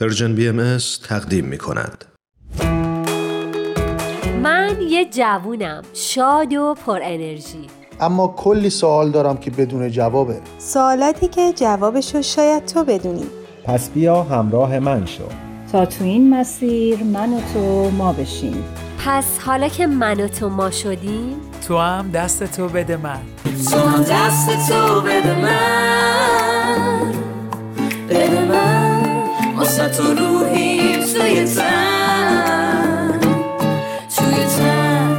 پرژن BMS تقدیم می‌کند. من یه جوونم، شاد و پر انرژی، اما کلی سوال دارم که بدون جوابه. سوالاتی که جوابشو شاید تو بدونی. پس بیا همراه من شو تا تو این مسیر من و تو ما بشیم. پس حالا که من و تو ما شدیم، تو هم دست تو بده من، تو هم دست تو بده من، بده من واسه تو روحیم توی تن، توی تن.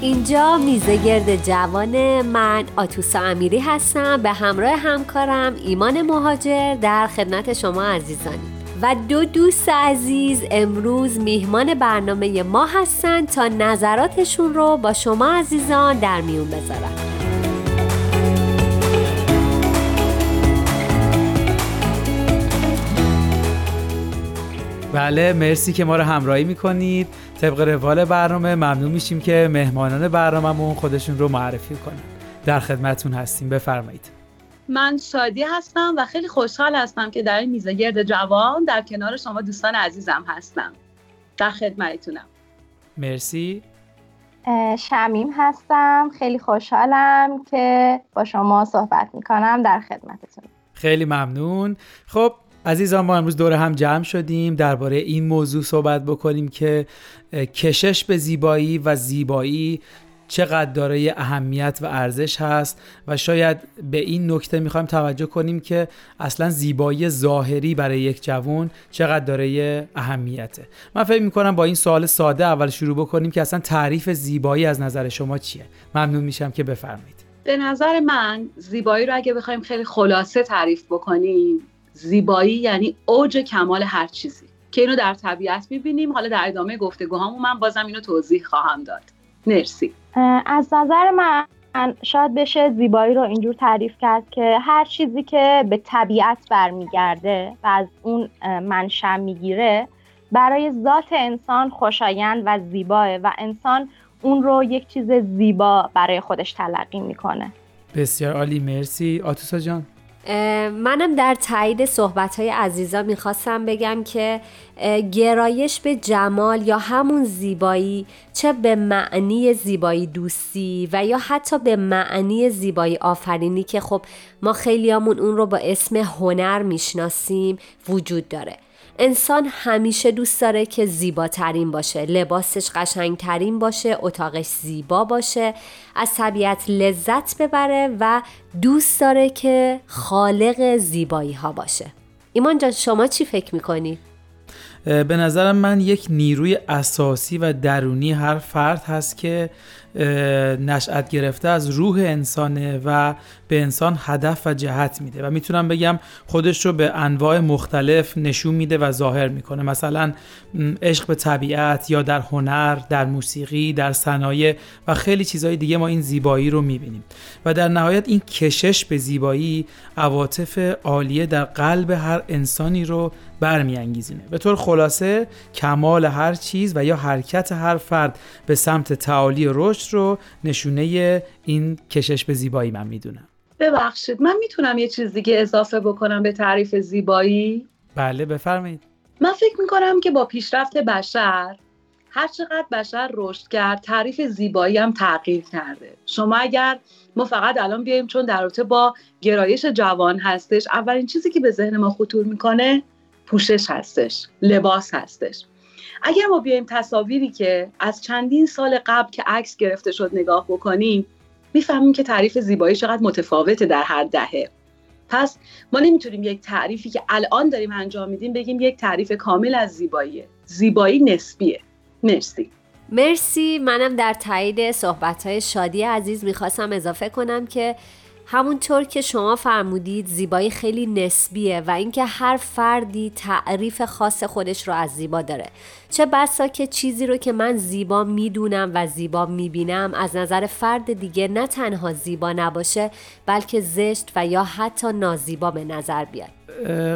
اینجا میزه گرد جوانه. من آتوسا امیری هستم به همراه همکارم ایمان مهاجر در خدمت شما عزیزانی و دو دوست عزیز امروز میهمان برنامه ما هستن تا نظراتشون رو با شما عزیزان در میون بذارن. بله، مرسی که ما رو همراهی میکنید. طبق روال برنامه ممنون میشیم که مهمانان برنامه‌مون خودشون رو معرفی کنن. در خدمتتون هستیم، بفرمایید. من شادی هستم و خیلی خوشحال هستم که در این میز گرد جوان در کنار شما دوستان عزیزم هستم. در خدمتتونم. مرسی. شمیم هستم، خیلی خوشحالم که با شما صحبت میکنم. در خدمتتون. خیلی ممنون. خب عزیزان، ما امروز دور هم جمع شدیم درباره این موضوع صحبت بکنیم که کشش به زیبایی و زیبایی چقدر دارای اهمیت و ارزش هست و شاید به این نکته میخوایم توجه کنیم که اصلا زیبایی ظاهری برای یک جوان چقدر دارای اهمیته. من فکر میکنم با این سوال ساده اول شروع بکنیم که اصلا تعریف زیبایی از نظر شما چیه؟ ممنون میشم که بفرمایید. به نظر من زیبایی رو اگه بخوایم خیلی خلاصه تعریف بکنیم، زیبایی یعنی اوج کمال هر چیزی که اینو در طبیعت میبینیم. حالا در ادامه گفتگوهامون من بازم اینو توضیح خواهم داد. مرسی. از نظر من شاید بشه زیبایی رو اینجور تعریف کرد که هر چیزی که به طبیعت برمیگرده و از اون منشأ میگیره برای ذات انسان خوشایند و زیباه و انسان اون رو یک چیز زیبا برای خودش تلقی میکنه. بسیار عالی، مرسی. آتوسا جان. منم در تایید صحبت‌های عزیزا میخواستم بگم که گرایش به جمال یا همون زیبایی، چه به معنی زیبایی دوستی و یا حتی به معنی زیبایی آفرینی که خب ما خیلیامون اون رو با اسم هنر میشناسیم، وجود داره. انسان همیشه دوست داره که زیباترین باشه، لباسش قشنگترین باشه، اتاقش زیبا باشه، از طبیعت لذت ببره و دوست داره که خالق زیبایی ها باشه. ایمان جان، شما چی فکر میکنی؟ به نظرم من یک نیروی اساسی و درونی هر فرد هست که نشأت گرفته از روح انسانه و به انسان هدف و جهت میده و میتونم بگم خودش رو به انواع مختلف نشون میده و ظاهر میکنه. مثلا عشق به طبیعت یا در هنر، در موسیقی، در صنایع و خیلی چیزهای دیگه ما این زیبایی رو میبینیم و در نهایت این کشش به زیبایی عواطف عالیه در قلب هر انسانی رو برمیانگیزینه. به طور خلاصه کمال هر چیز و یا حرکت هر فرد به سمت تعالی رشد رو نشونه این کشش به زیبایی من میدونم. ببخشید، من میتونم یه چیز دیگه اضافه بکنم به تعریف زیبایی؟ بله، بفرمایید. من فکر میکنم که با پیشرفت بشر، هر چقدر بشر رشد کرد، تعریف زیبایی هم تغییر کرده. شما اگر ما فقط الان بیایم، چون در رابطه با گرایش جوان هستش، اولین چیزی که به ذهن ما خطور میکنه پوشش هستش، لباس هستش. اگر ما بیایم تصاویری که از چندین سال قبل که عکس گرفته شد نگاه بکنیم، میفهمیم که تعریف زیبایی چقدر متفاوته در هر دهه. پس ما نمیتونیم یک تعریفی که الان داریم انجام میدیم بگیم یک تعریف کامل از زیباییه. زیبایی نسبیه. مرسی. مرسی. منم در تایید صحبت‌های شادی عزیز میخواستم اضافه کنم که همونطور که شما فرمودید زیبایی خیلی نسبیه و اینکه هر فردی تعریف خاص خودش رو از زیبا داره. چه بسا که چیزی رو که من زیبا میدونم و زیبا میبینم از نظر فرد دیگه نه تنها زیبا نباشه بلکه زشت و یا حتی نازیبا به نظر بیاد.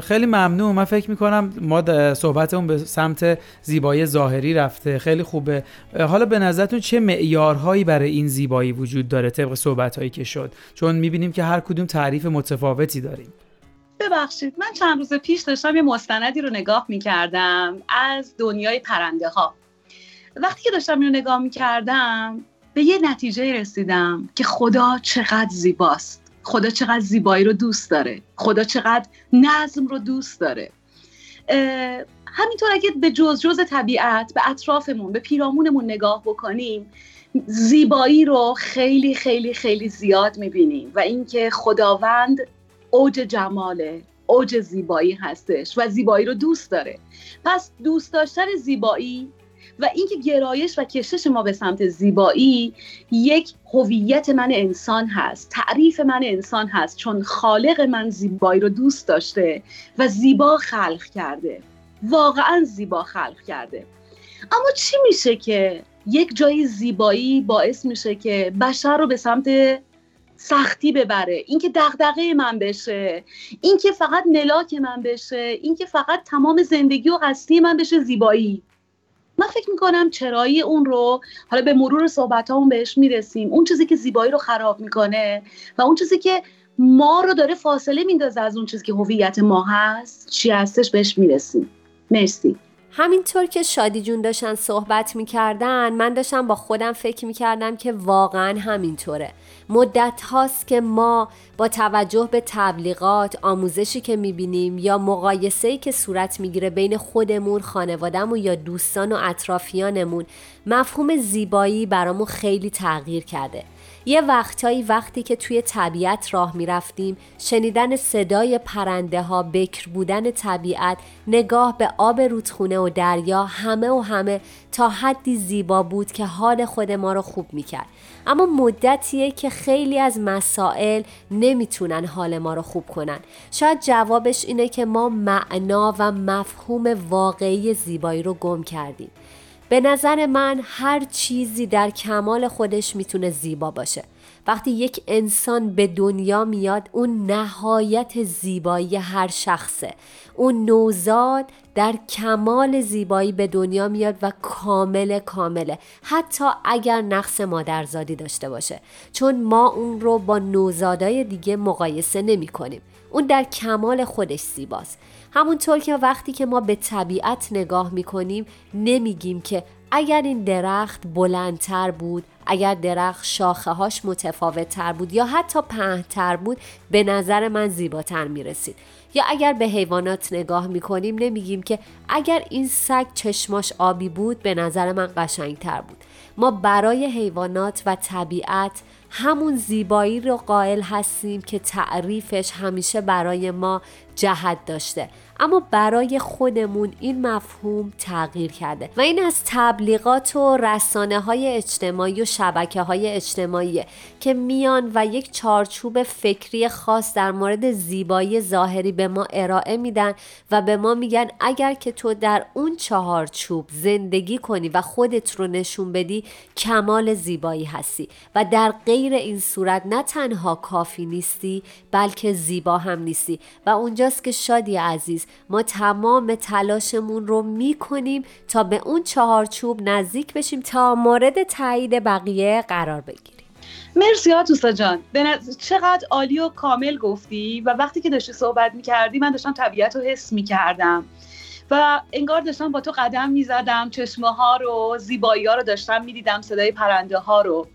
خیلی ممنون. من فکر میکنم ما صحبتمون به سمت زیبایی ظاهری رفته. خیلی خوبه. حالا به نظرتون چه معیارهایی برای این زیبایی وجود داره طبق صحبتهایی که شد؟ چون میبینیم که هر کدوم تعریف متفاوتی داریم. ببخشید، من چند روز پیش داشتم یه مستندی رو نگاه میکردم از دنیای پرنده ها. وقتی که داشتم اینو نگاه میکردم به یه نتیجه رسیدم که خدا چقدر زیباست، خدا چقدر زیبایی رو دوست داره، خدا چقدر نظم رو دوست داره. همینطور اگه به جز طبیعت، به اطرافمون، به پیرامونمون نگاه بکنیم، زیبایی رو خیلی خیلی خیلی زیاد میبینیم و اینکه خداوند اوج جماله، اوج زیبایی هستش و زیبایی رو دوست داره. پس دوست داشتن زیبایی و اینکه گرایش و کشش ما به سمت زیبایی یک هویت من انسان هست، تعریف من انسان هست، چون خالق من زیبایی رو دوست داشته و زیبا خلق کرده، واقعا زیبا خلق کرده. اما چی میشه که یک جای زیبایی باعث میشه که بشر رو به سمت سختی ببره، این که دغدغه من بشه، این که فقط ملاک من بشه، این که فقط تمام زندگی و هستی من بشه زیبایی؟ من فکر میکنم چرایی اون رو، حالا به مرور صحبت هامون بهش میرسیم، اون چیزی که زیبایی رو خراب میکنه و اون چیزی که ما رو داره فاصله میندازه از اون چیزی که هویت ما هست چی هستش بهش میرسیم. مرسی. همینطور که شادی جون داشتن صحبت میکردن، من داشتم با خودم فکر میکردم که واقعا همینطوره. مدت هاست که ما با توجه به تبلیغات، آموزشی که میبینیم یا مقایسه‌ای که صورت میگیره بین خودمون، خانوادهمون یا دوستان و اطرافیانمون، مفهوم زیبایی برامون خیلی تغییر کرده. یه وقتایی وقتی که توی طبیعت راه میرفتیم، شنیدن صدای پرنده ها، بکر بودن طبیعت، نگاه به آب رودخونه و دریا، همه تا حدی زیبا بود که حال خود ما رو خوب میکرد. اما مدتیه که خیلی از مسائل نمیتونن حال ما رو خوب کنن. شاید جوابش اینه که ما معنا و مفهوم واقعی زیبایی رو گم کردیم. به نظر من هر چیزی در کمال خودش میتونه زیبا باشه. وقتی یک انسان به دنیا میاد، اون نهایت زیبایی هر شخصه. اون نوزاد در کمال زیبایی به دنیا میاد و کامله، حتی اگر نقص مادرزادی داشته باشه، چون ما اون رو با نوزادای دیگه مقایسه نمی کنیم. اون در کمال خودش زیباست. همونطور که وقتی که ما به طبیعت نگاه میکنیم، نمیگیم که اگر این درخت بلندتر بود، اگر درخت شاخه هاش متفاوت تر بود یا حتی پهن‌تر بود، به نظر من زیباتر میرسید. یا اگر به حیوانات نگاه میکنیم، نمیگیم که اگر این سگ چشماش آبی بود، به نظر من قشنگتر بود. ما برای حیوانات و طبیعت همون زیبایی رو قائل هستیم که تعریفش همیشه برای ما جهت داشته، اما برای خودمون این مفهوم تغییر کرده و این از تبلیغات و رسانه‌های اجتماعی و شبکه‌های اجتماعی که میان و یک چارچوب فکری خاص در مورد زیبایی ظاهری به ما ارائه میدن و به ما میگن اگر که تو در اون چارچوب زندگی کنی و خودت رو نشون بدی، کمال زیبایی هستی و در غیر این صورت نه تنها کافی نیستی، بلکه زیبا هم نیستی. و اونجاست که شادی عزیز، ما تمام تلاشمون رو میکنیم تا به اون چهارچوب نزدیک بشیم تا مورد تایید بقیه قرار بگیریم. مرسی آتوسا جان، چقدر عالی و کامل گفتی. و وقتی که داشتی صحبت میکردی، من داشتم طبیعت رو حس میکردم و انگار داشتم با تو قدم میزدم، چشمه ها رو، زیبایی ها رو داشتم میدیدم، صدای پرنده ها رو.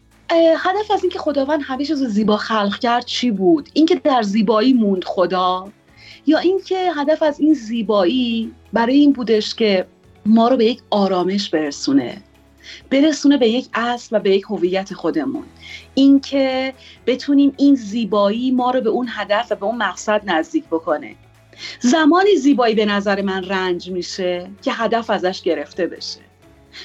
هدف از این که خداوند همه چیز رو زیبا خلق کرد چی بود؟ این که در زیبایی موند خدا، یا اینکه هدف از این زیبایی برای این بودش که ما رو به یک آرامش برسونه به یک اصل و به یک هویت خودمون، اینکه بتونیم این زیبایی ما رو به اون هدف و به اون مقصد نزدیک بکنه. زمانی زیبایی به نظر من رنج میشه که هدف ازش گرفته بشه.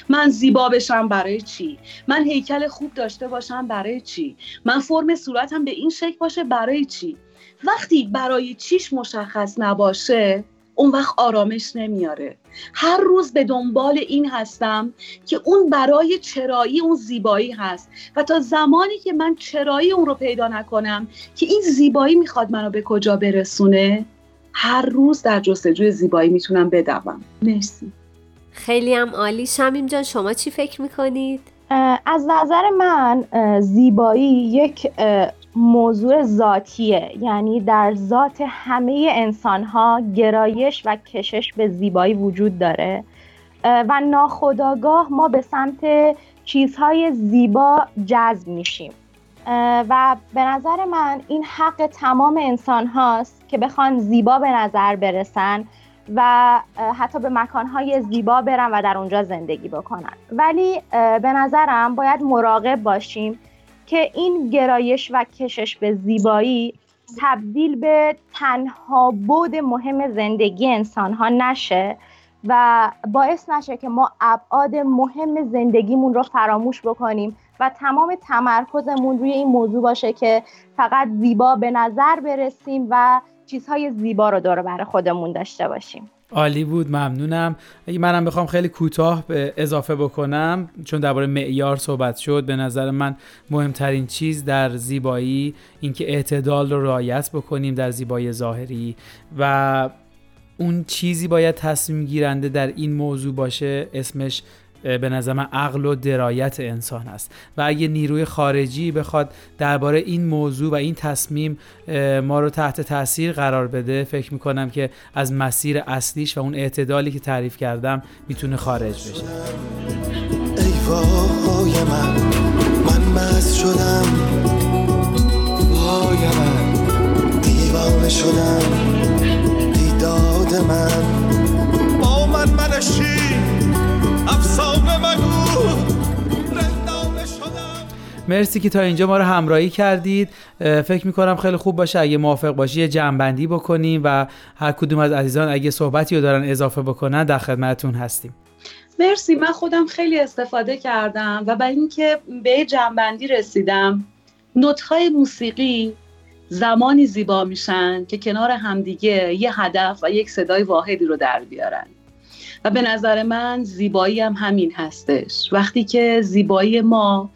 من زیبا بشم برای چی؟ من هیکل خوب داشته باشم برای چی؟ من فرم صورتم به این شکل باشه برای چی؟ وقتی برای چیش مشخص نباشه، اون وقت آرامش نمیاره. هر روز به دنبال این هستم که اون برای چرایی اون زیبایی هست و تا زمانی که من چرایی اون رو پیدا نکنم که این زیبایی میخواد منو به کجا برسونه، هر روز در جستجوی زیبایی میتونم بدوم. مرسی. خیلی هم عالی. شمیم جان شما چی فکر میکنید؟ از نظر من زیبایی یک موضوع ذاتیه، یعنی در ذات همه انسان‌ها گرایش و کشش به زیبایی وجود داره و ناخودآگاه ما به سمت چیزهای زیبا جذب میشیم و به نظر من این حق تمام انسان هاست که بخوان زیبا به نظر برسن و حتی به مکانهای زیبا برن و در اونجا زندگی بکنن، ولی به نظرم باید مراقب باشیم که این گرایش و کشش به زیبایی تبدیل به تنها بعد مهم زندگی انسانها نشه و باعث نشه که ما ابعاد مهم زندگیمون رو فراموش بکنیم و تمام تمرکزمون روی این موضوع باشه که فقط زیبا به نظر برسیم و چیزهای زیبا رو دور و بر خودمون داشته باشیم. عالی بود، ممنونم. منم بخوام خیلی کوتاه اضافه بکنم، چون درباره معیار صحبت شد، به نظر من مهمترین چیز در زیبایی اینکه اعتدال رو رعایت بکنیم در زیبایی ظاهری و اون چیزی باید تصمیم گیرنده در این موضوع باشه، اسمش به نظر من عقل و درایت انسان است و اگه نیروی خارجی بخواد درباره این موضوع و این تصمیم ما رو تحت تاثیر قرار بده، فکر میکنم که از مسیر اصلیش و اون اعتدالی که تعریف کردم میتونه خارج بشه. ای وای من مست شدم، وای من دیوانه شدم، دیداد من با من منشی افسانه مگو رندانه شدم. مرسی که تا اینجا ما رو همراهی کردید. فکر میکنم خیلی خوب باشه اگه موافق باشی یه جمع‌بندی بکنیم و هر کدوم از عزیزان اگه صحبتی رو دارن اضافه بکنن در خدمتتون هستیم. مرسی، من خودم خیلی استفاده کردم و برای اینکه به جمع‌بندی رسیدم، نوت‌های موسیقی زمانی زیبا میشن که کنار همدیگه یه هدف و یک صدای واحدی رو در بیارن و به نظر من زیبایی هم همین هستش. وقتی که زیبایی ما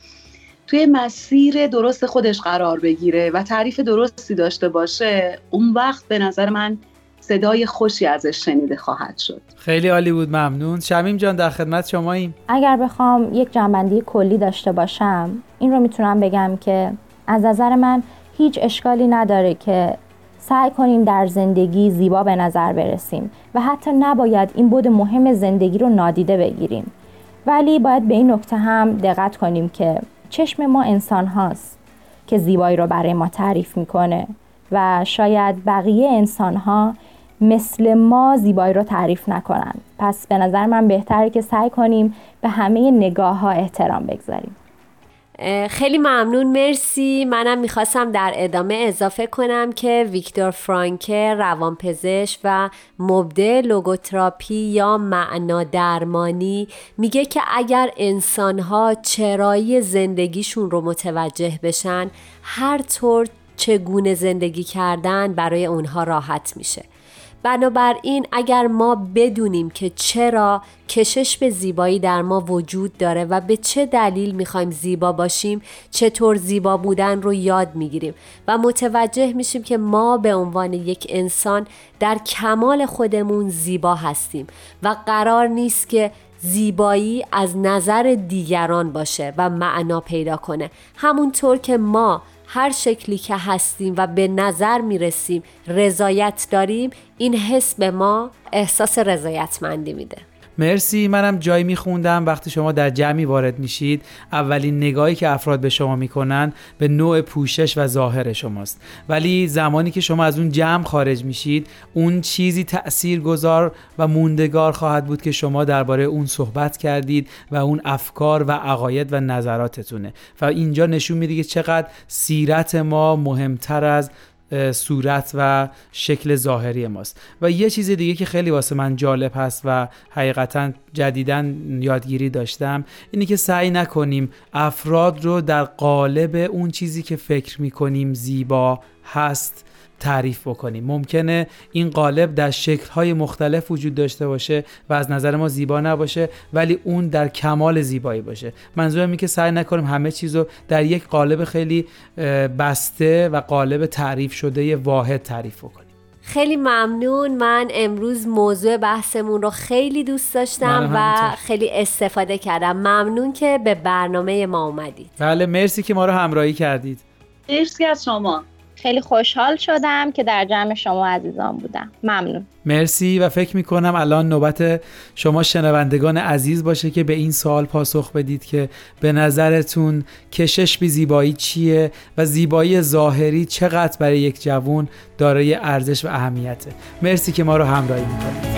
توی مسیر درست خودش قرار بگیره و تعریف درستی داشته باشه، اون وقت به نظر من صدای خوشی ازش شنیده خواهد شد. خیلی عالی بود، ممنون. شمیم جان در خدمت شماییم. اگر بخوام یک جنبندی کلی داشته باشم، این رو میتونم بگم که از نظر من هیچ اشکالی نداره که سعی کنیم در زندگی زیبا به نظر برسیم و حتی نباید این بود مهم زندگی رو نادیده بگیریم، ولی باید به این نکته هم دقت کنیم که چشم ما انسان هاست که زیبایی رو برای ما تعریف میکنه و شاید بقیه انسان ها مثل ما زیبایی رو تعریف نکنن، پس به نظر من بهتره که سعی کنیم به همه نگاه ها احترام بگذاریم. خیلی ممنون، مرسی. منم میخواستم در ادامه اضافه کنم که ویکتور فرانکل، روانپزشک و مبدع لوگوتراپی یا معنا درمانی، میگه که اگر انسانها چرایی زندگیشون رو متوجه بشن، هر طور چگونه زندگی کردن برای اونها راحت میشه. بنابراین اگر ما بدونیم که چرا کشش به زیبایی در ما وجود داره و به چه دلیل میخوایم زیبا باشیم، چطور زیبا بودن رو یاد میگیریم و متوجه میشیم که ما به عنوان یک انسان در کمال خودمون زیبا هستیم و قرار نیست که زیبایی از نظر دیگران باشه و معنا پیدا کنه. همونطور که ما هر شکلی که هستیم و به نظر میرسیم رضایت داریم، این حس به ما احساس رضایتمندی میده. مرسی. منم جایی میخوندم وقتی شما در جمعی وارد میشید، اولین نگاهی که افراد به شما میکنن به نوع پوشش و ظاهر شماست، ولی زمانی که شما از اون جمع خارج میشید، اون چیزی تأثیرگذار و موندگار خواهد بود که شما درباره اون صحبت کردید و اون افکار و عقاید و نظراتتونه و اینجا نشون میده که چقدر سیرت ما مهمتر از صورت و شکل ظاهری ماست. و یه چیز دیگه که خیلی واسه من جالب هست و حقیقتا جدیدن یادگیری داشتم اینه که سعی نکنیم افراد رو در قالب اون چیزی که فکر میکنیم زیبا هست تعریف بکنیم. ممکنه این قالب در شکل‌های مختلف وجود داشته باشه و از نظر ما زیبا نباشه، ولی اون در کمال زیبایی باشه. منظورم اینه که سعی نکنیم همه چیزو در یک قالب خیلی بسته و قالب تعریف شده واحد تعریف بکنیم. خیلی ممنون. من امروز موضوع بحثمون رو خیلی دوست داشتم و خیلی استفاده کردم. ممنون که به برنامه ما اومدید. بله، مرسی که ما رو همراهی کردید. مرسی از شما. خیلی خوشحال شدم که در جمع شما عزیزان بودم. ممنون. مرسی. و فکر میکنم الان نوبت شما شنوندگان عزیز باشه که به این سوال پاسخ بدید که به نظرتون کشش به زیبایی چیه و زیبایی ظاهری چقدر برای یک جوان دارای ارزش و اهمیته. مرسی که ما رو همراهی میکنید.